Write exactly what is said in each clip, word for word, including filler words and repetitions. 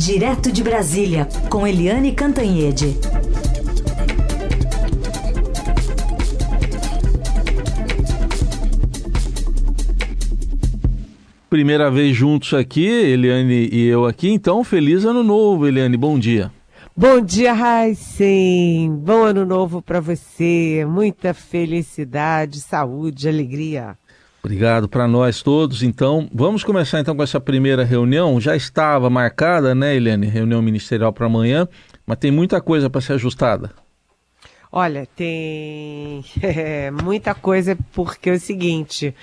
Direto de Brasília, com Eliane Cantanhede. Primeira vez juntos aqui, Eliane e eu aqui, então feliz ano novo, Eliane, bom dia. Bom dia, Raíssa, bom ano novo para você, muita felicidade, saúde, alegria. Obrigado para nós todos, então. Vamos começar então com essa primeira reunião, já estava marcada, né, Eliane, reunião ministerial para amanhã, mas tem muita coisa para ser ajustada. Olha, tem é, muita coisa, porque é o seguinte,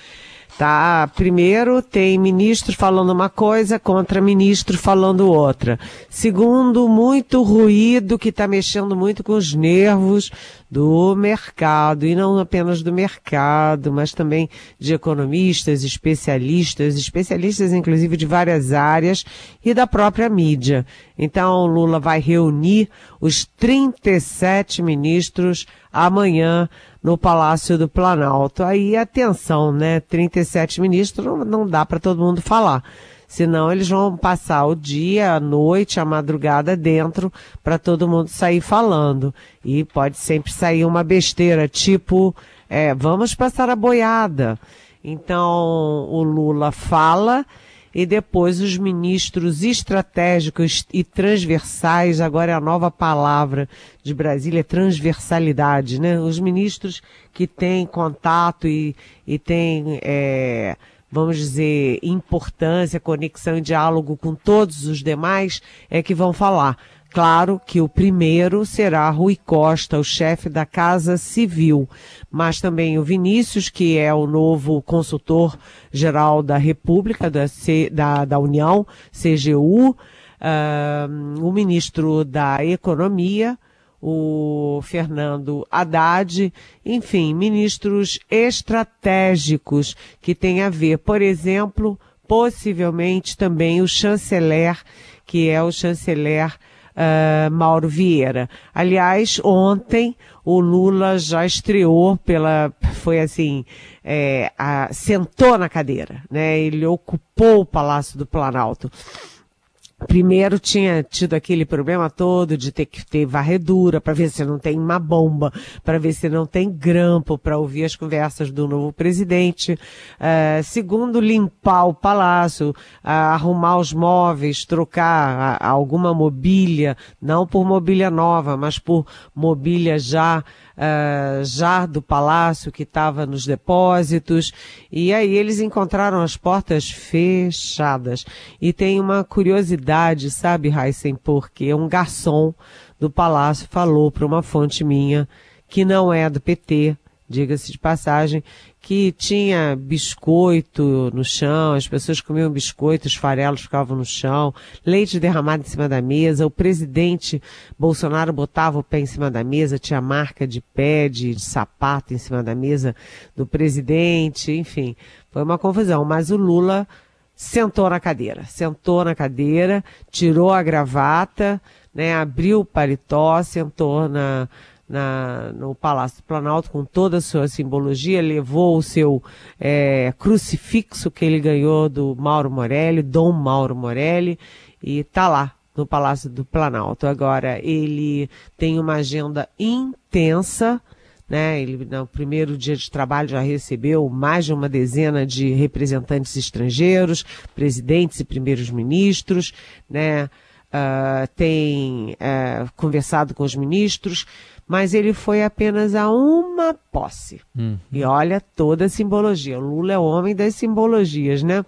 tá? Primeiro, tem ministro falando uma coisa contra ministro falando outra. Segundo, muito ruído que está mexendo muito com os nervos do mercado, e não apenas do mercado, mas também de economistas, especialistas, especialistas inclusive de várias áreas e da própria mídia. Então, Lula vai reunir os trinta e sete ministros amanhã no Palácio do Planalto. Aí, atenção, né? trinta e sete ministros não dá para todo mundo falar. Senão eles vão passar o dia, a noite, a madrugada dentro para todo mundo sair falando. E pode sempre sair uma besteira, tipo, é, vamos passar a boiada. Então o Lula fala e depois os ministros estratégicos e transversais, agora é a nova palavra de Brasília, é transversalidade, né? Os ministros que têm contato e, e têm... É, vamos dizer, importância, conexão e diálogo com todos os demais, é que vão falar. Claro que o primeiro será Rui Costa, o chefe da Casa Civil, mas também o Vinícius, que é o novo consultor-geral da República, da, C, da, da União, C G U, uh, o ministro da Economia, o Fernando Haddad, enfim, ministros estratégicos que têm a ver, por exemplo, possivelmente também o chanceler, que é o chanceler uh, Mauro Vieira. Aliás, ontem o Lula já estreou pela, foi assim, é, a, sentou na cadeira, né? Ele ocupou o Palácio do Planalto. Primeiro tinha tido aquele problema todo de ter que ter varredura para ver se não tem uma bomba, para ver se não tem grampo, para ouvir as conversas do novo presidente. Uh, segundo, limpar o palácio, uh, arrumar os móveis, trocar uh, alguma mobília, não por mobília nova, mas por mobília já, uh, já do palácio que estava nos depósitos. E aí eles encontraram as portas fechadas. E tem uma curiosidade, sabe, Heisen, porque um garçom do palácio falou para uma fonte minha, que não é do P T, diga-se de passagem, que tinha biscoito no chão, as pessoas comiam biscoito, os farelos ficavam no chão, leite derramado em cima da mesa, o presidente Bolsonaro botava o pé em cima da mesa, tinha marca de pé, de, de sapato em cima da mesa do presidente, enfim, foi uma confusão, mas o Lula sentou na cadeira, sentou na cadeira, tirou a gravata, né, abriu o paletó, sentou na, na, no Palácio do Planalto com toda a sua simbologia, levou o seu é, crucifixo que ele ganhou do Mauro Morelli, Dom Mauro Morelli, e está lá no Palácio do Planalto. Agora, ele tem uma agenda intensa, né? Ele, no primeiro dia de trabalho, já recebeu mais de uma dezena de representantes estrangeiros, presidentes e primeiros ministros, né? uh, tem uh, conversado com os ministros, mas ele foi apenas a uma posse. Hum. E olha toda a simbologia. O Lula é o homem das simbologias, né?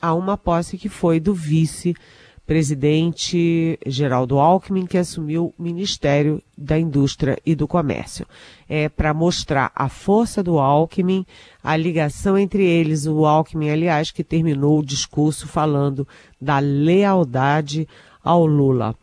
A uma posse que foi do vice-presidente Geraldo Alckmin, que assumiu o Ministério da Indústria e do Comércio. É para mostrar a força do Alckmin, a ligação entre eles. O Alckmin, aliás, que terminou o discurso falando da lealdade ao Lula.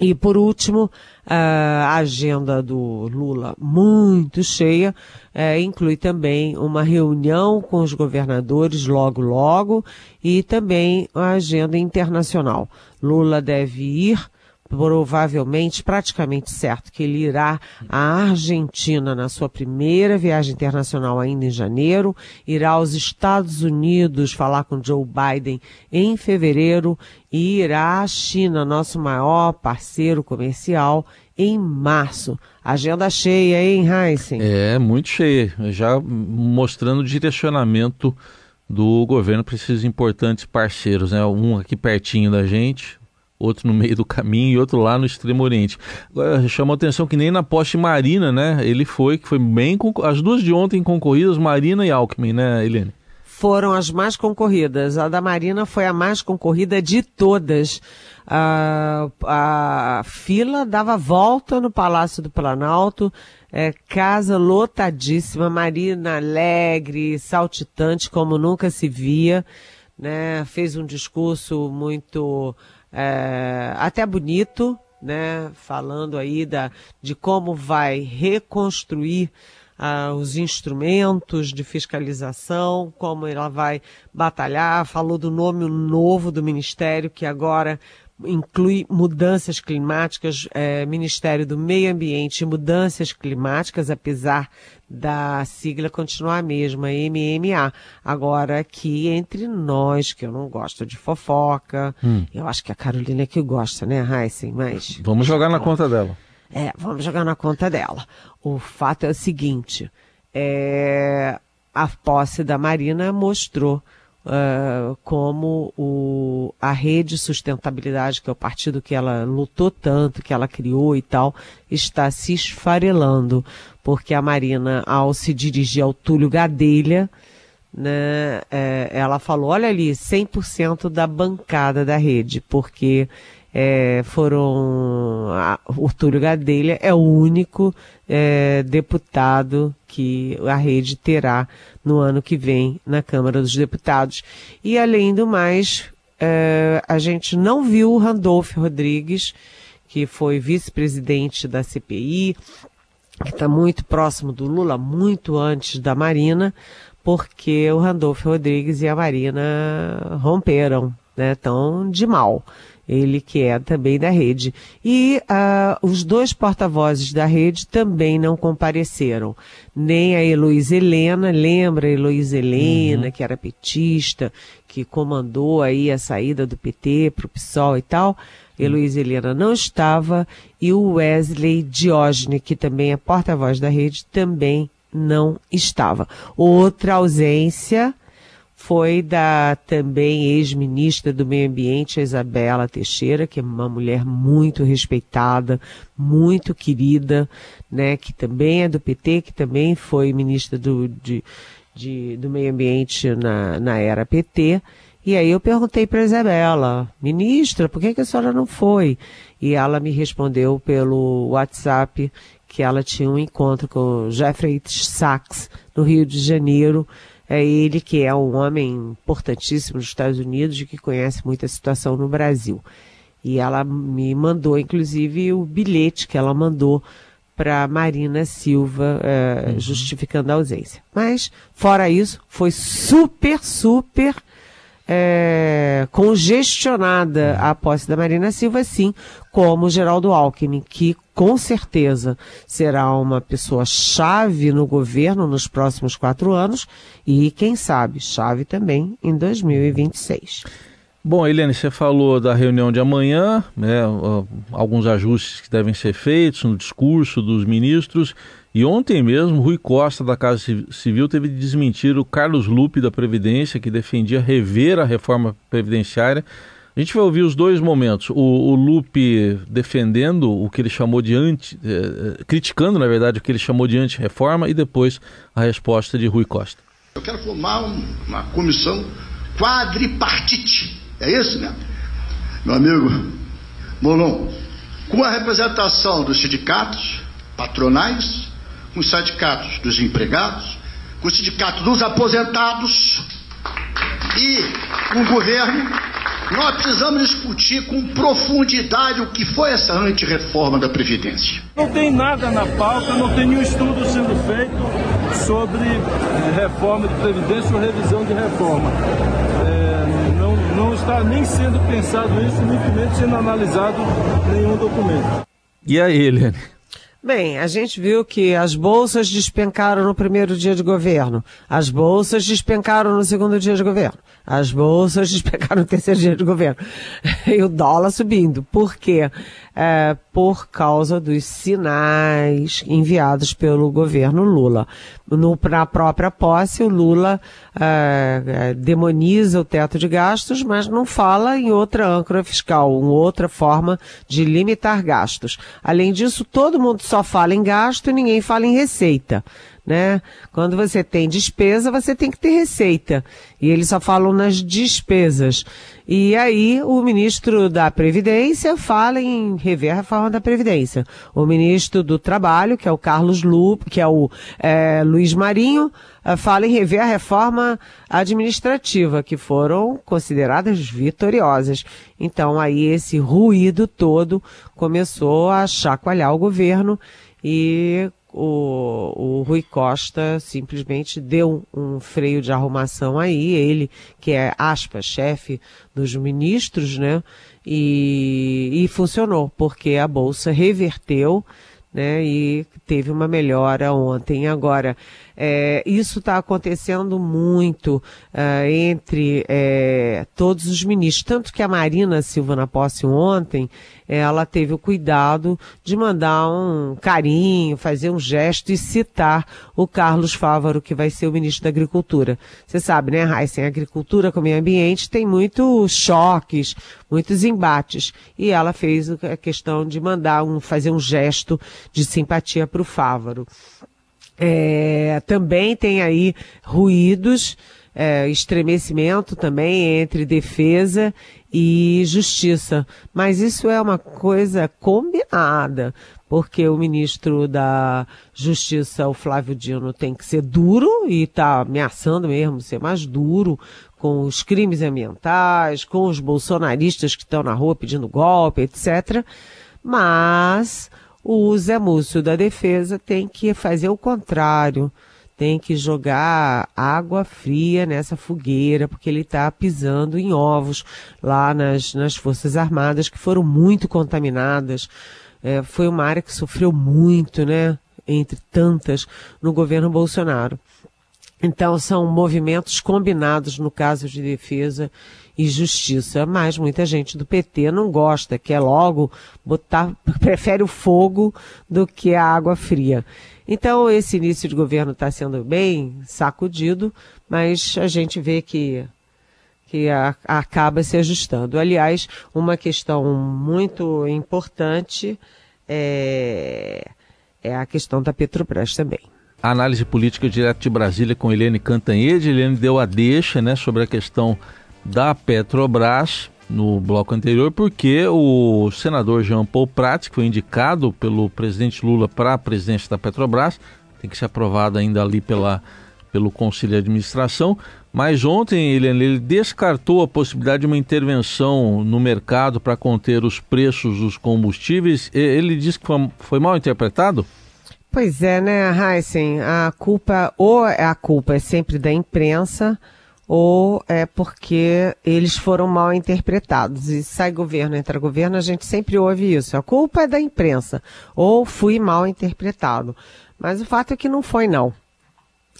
E, por último, a agenda do Lula muito cheia, é, inclui também uma reunião com os governadores logo, logo, e também a agenda internacional. Lula deve ir provavelmente, praticamente certo, que ele irá à Argentina na sua primeira viagem internacional ainda em janeiro, irá aos Estados Unidos falar com Joe Biden em fevereiro e irá à China, nosso maior parceiro comercial, em março. Agenda cheia, hein, Heisen? É, muito cheia, já mostrando o direcionamento do governo para esses importantes parceiros, né? Um aqui pertinho da gente, outro no meio do caminho e outro lá no Extremo Oriente. Agora, chamou a atenção que nem na posse Marina, né? Ele foi, que foi bem... As duas de ontem concorridas, Marina e Alckmin, né, Eliane? Foram as mais concorridas. A da Marina foi a mais concorrida de todas. A, a fila dava volta no Palácio do Planalto, é, casa lotadíssima, Marina alegre, saltitante, como nunca se via, né? Fez um discurso muito, é, até bonito, né? Falando aí da, de como vai reconstruir Uh, os instrumentos de fiscalização, como ela vai batalhar, falou do nome novo do Ministério, que agora inclui mudanças climáticas, é, Ministério do Meio Ambiente e Mudanças Climáticas, apesar da sigla continuar a mesma, M M A. Agora, aqui entre nós, que eu não gosto de fofoca, hum. eu acho que a Carolina é que gosta, né, Heisen? Mas vamos jogar na conta dela. É, vamos jogar na conta dela. O fato é o seguinte, é, a posse da Marina mostrou uh, como o, a Rede Sustentabilidade, que é o partido que ela lutou tanto, que ela criou e tal, está se esfarelando, porque a Marina, ao se dirigir ao Túlio Gadelha, né, é, ela falou, olha ali, cem por cento da bancada da rede, porque... É, foram a, o Túlio Gadelha é o único é, deputado que a rede terá no ano que vem na Câmara dos Deputados. E, além do mais, é, a gente não viu o Randolfe Rodrigues, que foi vice-presidente da C P I, que está muito próximo do Lula, muito antes da Marina, porque o Randolfe Rodrigues e a Marina romperam, né, tão de mal. Ele que é também da rede. E uh, os dois porta-vozes da rede também não compareceram. Nem a Heloísa Helena, lembra a Heloísa Helena, uhum. que era petista, que comandou aí a saída do P T para o PSOL e tal. Uhum. Heloísa Helena não estava. E o Wesley Diógenes, que também é porta-voz da rede, também não estava. Outra ausência... foi da também ex-ministra do Meio Ambiente, a Isabela Teixeira, que é uma mulher muito respeitada, muito querida, né, que também é do P T, que também foi ministra do, de, de, do Meio Ambiente na, na era P T. E aí eu perguntei para a Isabela, ministra, por que, que a senhora não foi? E ela me respondeu pelo WhatsApp que ela tinha um encontro com o Jeffrey Sachs, no Rio de Janeiro. É ele que é um homem importantíssimo dos Estados Unidos e que conhece muito a situação no Brasil. E ela me mandou, inclusive, o bilhete que ela mandou para Marina Silva, é, uhum. justificando a ausência. Mas, fora isso, foi super, super é, congestionada a posse da Marina Silva, assim como Geraldo Alckmin, que com certeza será uma pessoa chave no governo nos próximos quatro anos e, quem sabe, chave também em dois mil e vinte e seis. Bom, Eliane, você falou da reunião de amanhã, né, alguns ajustes que devem ser feitos no discurso dos ministros. E ontem mesmo, Rui Costa, da Casa Civil, teve de desmentir o Carlos Lupi, da Previdência, que defendia rever a reforma previdenciária. A gente vai ouvir os dois momentos, o, o Lupi defendendo o que ele chamou de anti... Eh, criticando, na verdade, o que ele chamou de anti-reforma e depois a resposta de Rui Costa. Eu quero formar um, uma comissão quadripartite, é isso, né? Meu amigo Molon, com a representação dos sindicatos patronais, com os sindicatos dos empregados, com o sindicato dos aposentados e com o governo... Nós precisamos discutir com profundidade o que foi essa antirreforma da Previdência. Não tem nada na pauta, não tem nenhum estudo sendo feito sobre reforma de Previdência ou revisão de reforma. É, não, Não está nem sendo pensado isso, nem sendo analisado nenhum documento. E aí, Eliane? Bem, a gente viu que as bolsas despencaram no primeiro dia de governo, as bolsas despencaram no segundo dia de governo, as bolsas despencaram no terceiro dia de governo e o dólar subindo. Por quê? É, por causa dos sinais enviados pelo governo Lula. No, na própria posse, o Lula é, demoniza o teto de gastos, mas não fala em outra âncora fiscal, uma outra forma de limitar gastos. Além disso, todo mundo só fala em gasto e ninguém fala em receita, né? Quando você tem despesa, você tem que ter receita. E eles só falam nas despesas. E aí o ministro da Previdência fala em rever a reforma da Previdência. O ministro do Trabalho, que é o Carlos Lupi, que é o é, Luiz Marinho, fala em rever a reforma administrativa, que foram consideradas vitoriosas. Então aí esse ruído todo começou a chacoalhar o governo e... O, o Rui Costa simplesmente deu um freio de arrumação aí, ele que é, aspas, chefe dos ministros, né, e, e funcionou, porque a Bolsa reverteu, né, e teve uma melhora ontem. Agora, é, isso está acontecendo muito é, entre é, todos os ministros, tanto que a Marina Silva na posse ontem, ela teve o cuidado de mandar um carinho, fazer um gesto e citar o Carlos Fávaro, que vai ser o ministro da Agricultura. Você sabe, né, Raíssa, em agricultura com o meio ambiente tem muitos choques, muitos embates. E ela fez a questão de mandar um, fazer um gesto de simpatia para o Fávaro. É, também tem aí ruídos, é, estremecimento também entre defesa e justiça, mas isso é uma coisa combinada, porque o ministro da Justiça, o Flávio Dino, tem que ser duro e está ameaçando mesmo ser mais duro com os crimes ambientais, com os bolsonaristas que estão na rua pedindo golpe, etcétera. Mas o Zé Múcio da Defesa tem que fazer o contrário, tem que jogar água fria nessa fogueira, porque ele está pisando em ovos lá nas, nas Forças Armadas, que foram muito contaminadas. É, foi uma área que sofreu muito, né, entre tantas, no governo Bolsonaro. Então, são movimentos combinados no caso de defesa e justiça, mas muita gente do P T não gosta, quer logo botar, prefere o fogo do que a água fria. Então, esse início de governo está sendo bem sacudido, mas a gente vê que, que a, acaba se ajustando. Aliás, uma questão muito importante é, é a questão da Petrobras também. A análise política direto de Brasília com Eliane Cantanhede. Eliane deu a deixa, né, sobre a questão da Petrobras no bloco anterior, porque o senador Jean-Paul Prats, que foi indicado pelo presidente Lula para a presidência da Petrobras, tem que ser aprovado ainda ali pela, pelo Conselho de Administração, mas ontem Eliane, ele descartou a possibilidade de uma intervenção no mercado para conter os preços dos combustíveis. Ele disse que foi mal interpretado? Pois é, né, Heisen, a culpa, ou a culpa é sempre da imprensa, ou é porque eles foram mal interpretados. E sai governo, entra governo, a gente sempre ouve isso. A culpa é da imprensa, ou fui mal interpretado. Mas o fato é que não foi, não.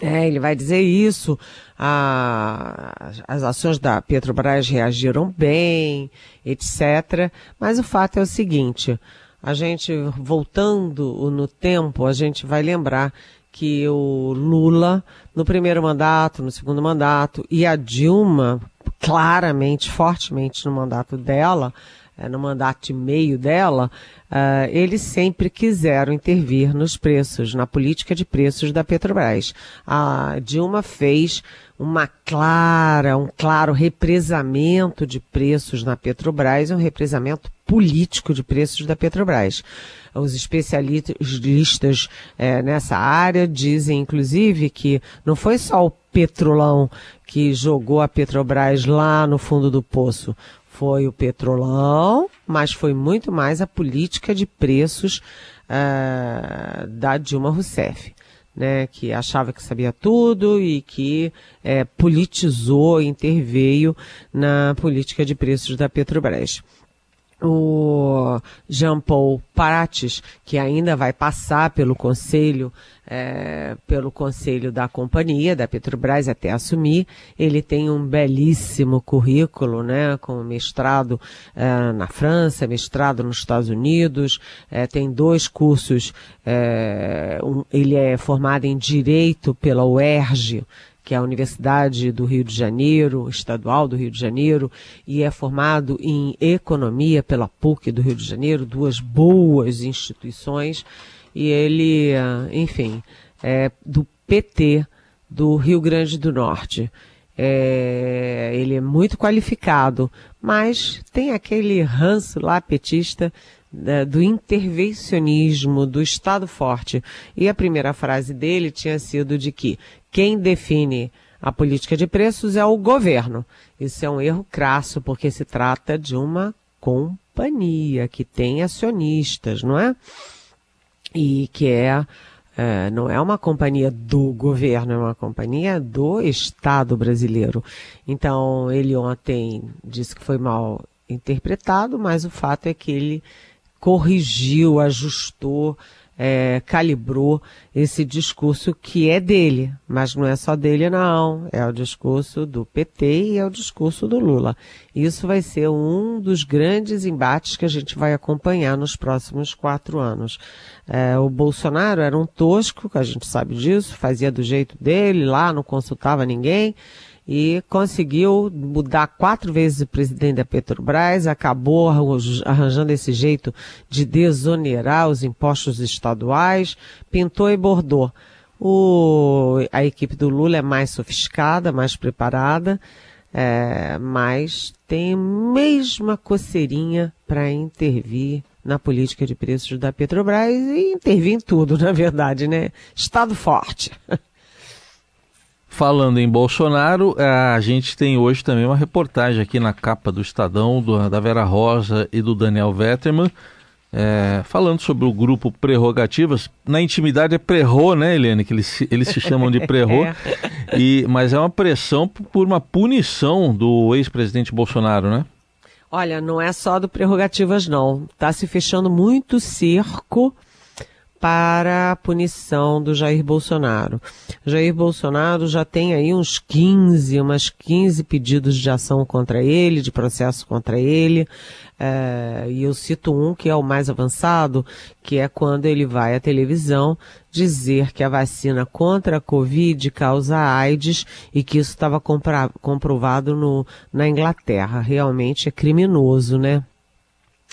É, ele vai dizer isso, a, as ações da Petrobras reagiram bem, etcétera. Mas o fato é o seguinte... A gente, voltando no tempo, a gente vai lembrar que o Lula, no primeiro mandato, no segundo mandato, e a Dilma, claramente, fortemente no mandato dela, no mandato e meio dela, uh, eles sempre quiseram intervir nos preços, na política de preços da Petrobras. A Dilma fez uma clara, um claro represamento de preços na Petrobras, um represamento político de preços da Petrobras. Os especialistas é, nessa área dizem, inclusive, que não foi só o petrolão que jogou a Petrobras lá no fundo do poço. Foi o petrolão, mas foi muito mais a política de preços uh, da Dilma Rousseff. né, que achava que sabia tudo e que é, politizou, interveio na política de preços da Petrobras. O Jean-Paul Prats, que ainda vai passar pelo conselho, é, pelo conselho da companhia, da Petrobras, até assumir, ele tem um belíssimo currículo, né, com mestrado é, na França, mestrado nos Estados Unidos, é, tem dois cursos, é, um, ele é formado em Direito pela U E R J, que é a Universidade do Rio de Janeiro, Estadual do Rio de Janeiro, e é formado em Economia pela P U C do Rio de Janeiro, duas boas instituições, e ele, enfim, é do P T do Rio Grande do Norte. É, ele é muito qualificado, mas tem aquele ranço lá petista, né, do intervencionismo, do Estado forte. E a primeira frase dele tinha sido de que quem define a política de preços é o governo. Isso é um erro crasso, porque se trata de uma companhia que tem acionistas, não é? E que é... É, não é uma companhia do governo, é uma companhia do Estado brasileiro. Então, ele ontem disse que foi mal interpretado, mas o fato é que ele corrigiu, ajustou, é, calibrou esse discurso que é dele, mas não é só dele não, é o discurso do P T e é o discurso do Lula. Isso vai ser um dos grandes embates que a gente vai acompanhar nos próximos quatro anos. É, o Bolsonaro era um tosco, a gente sabe disso, fazia do jeito dele lá, não consultava ninguém, e conseguiu mudar quatro vezes o presidente da Petrobras, acabou arranjando esse jeito de desonerar os impostos estaduais, pintou e bordou. O, a equipe do Lula é mais sofisticada, mais preparada, é, mas tem a mesma coceirinha para intervir na política de preços da Petrobras e intervir em tudo, na verdade, né? Estado forte. Falando em Bolsonaro, a gente tem hoje também uma reportagem aqui na capa do Estadão, do, da Vera Rosa e do Daniel Vetterman, é, falando sobre o grupo Prerrogativas. Na intimidade é Prerro, né, Eliane? Que eles, eles se chamam de Prerro, e, mas é uma pressão por uma punição do ex-presidente Bolsonaro, né? Olha, não é só do Prerrogativas, não. Está se fechando muito circo para a punição do Jair Bolsonaro. Jair Bolsonaro já tem aí uns quinze, umas quinze pedidos de ação contra ele, de processo contra ele, é, e eu cito um que é o mais avançado, que é quando ele vai à televisão dizer que a vacina contra a Covid causa AIDS e que isso estava comprovado no, na Inglaterra. Realmente é criminoso, né?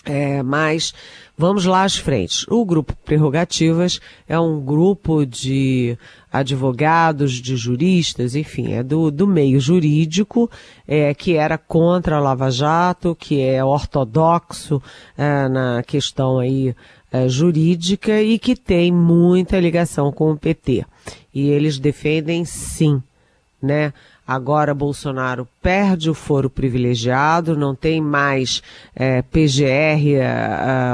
É, mas vamos lá às frentes. O grupo Prerrogativas é um grupo de advogados, de juristas, enfim, é do, do meio jurídico, é, que era contra a Lava Jato, que é ortodoxo é, na questão aí é, jurídica e que tem muita ligação com o P T. E eles defendem sim, né? Agora Bolsonaro perde o foro privilegiado, não tem mais é, P G R é,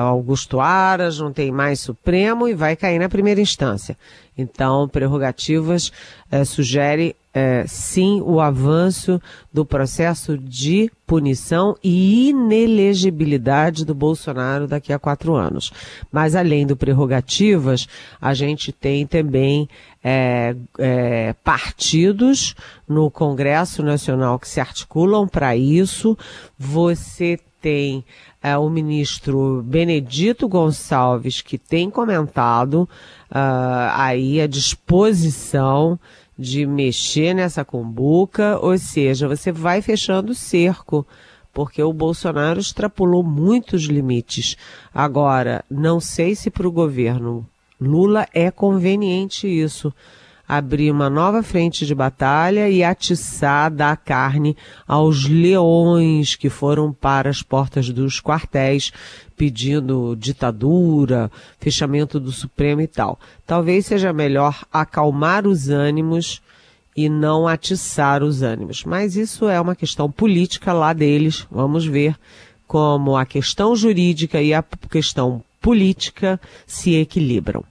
Augusto Aras, não tem mais Supremo e vai cair na primeira instância. Então, Prerrogativas é, sugere é, sim o avanço do processo de punição e inelegibilidade do Bolsonaro daqui a quatro anos. Mas além do Prerrogativas, a gente tem também é, é, partidos no Congresso Nacional que se articulam para isso. Você tem é, o ministro Benedito Gonçalves, que tem comentado uh, aí a disposição de mexer nessa cumbuca, ou seja, você vai fechando o cerco, porque o Bolsonaro extrapolou muitos limites. Agora, não sei se para o governo Lula é conveniente isso, abrir uma nova frente de batalha e atiçar, dar carne aos leões que foram para as portas dos quartéis pedindo ditadura, fechamento do Supremo e tal. Talvez seja melhor acalmar os ânimos e não atiçar os ânimos. Mas isso é uma questão política lá deles. Vamos ver como a questão jurídica e a questão política se equilibram.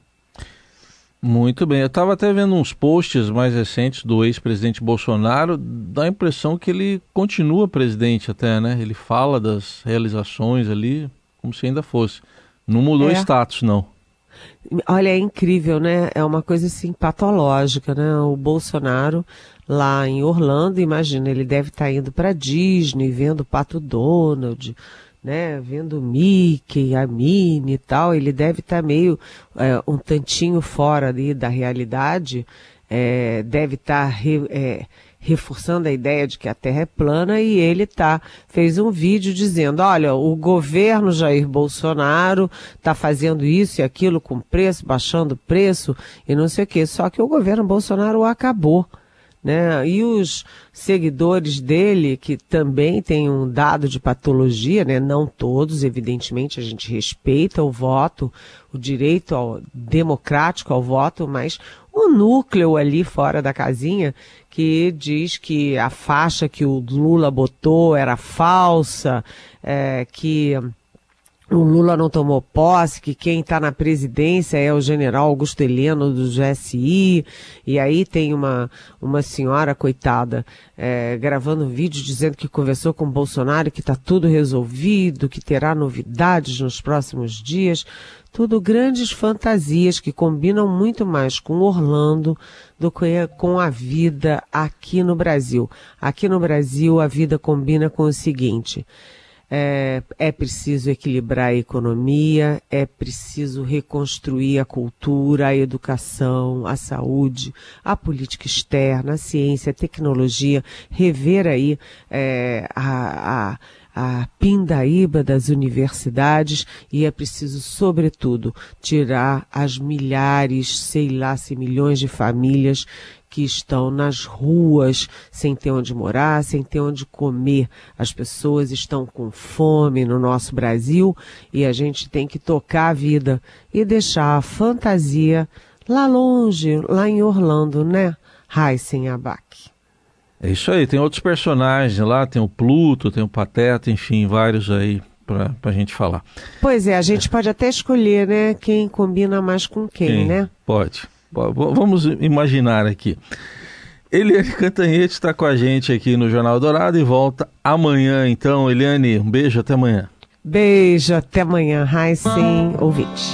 Muito bem, eu estava até vendo uns posts mais recentes do ex-presidente Bolsonaro, dá a impressão que ele continua presidente até, né? Ele fala das realizações ali como se ainda fosse. Não mudou o status, não. Olha, é incrível, né? É uma coisa assim patológica, né? O Bolsonaro lá em Orlando, imagina, ele deve estar indo para Disney, vendo o Pato Donald, né, vendo Mickey, a Minnie e tal, ele deve estar tá meio é, um tantinho fora ali da realidade, é, deve estar tá re, é, reforçando a ideia de que a Terra é plana, e ele tá, fez um vídeo dizendo, olha, o governo Jair Bolsonaro está fazendo isso e aquilo com preço, baixando preço e não sei o quê, só que o governo Bolsonaro acabou. Né? E os seguidores dele, que também tem um dado de patologia, né? Não todos, evidentemente, a gente respeita o voto, o direito ao, democrático ao voto, mas o núcleo ali fora da casinha que diz que a faixa que o Lula botou era falsa, é, que o Lula não tomou posse, que quem está na presidência é o general Augusto Heleno do G S I, e aí tem uma, uma senhora, coitada, é, gravando um vídeo dizendo que conversou com o Bolsonaro, que está tudo resolvido, que terá novidades nos próximos dias. Tudo grandes fantasias que combinam muito mais com Orlando do que com a vida aqui no Brasil. Aqui no Brasil a vida combina com o seguinte... É, é preciso equilibrar a economia, é preciso reconstruir a cultura, a educação, a saúde, a política externa, a ciência, a tecnologia, rever aí é, a, a, a pindaíba das universidades, e é preciso, sobretudo, tirar as milhares, sei lá se milhões de famílias que estão nas ruas, sem ter onde morar, sem ter onde comer. As pessoas estão com fome no nosso Brasil e a gente tem que tocar a vida e deixar a fantasia lá longe, lá em Orlando, né? Raíssen Abac. É isso aí, tem outros personagens lá, tem o Pluto, tem o Pateta, enfim, vários aí para a gente falar. Pois é, a gente pode até escolher, né, quem combina mais com quem, quem né? Pode. Vamos imaginar aqui. Eliane Cantanhede está com a gente aqui no Jornal Dourado e volta amanhã. Então, Eliane, um beijo, até amanhã. Beijo, até amanhã. Raíssa, ouvinte.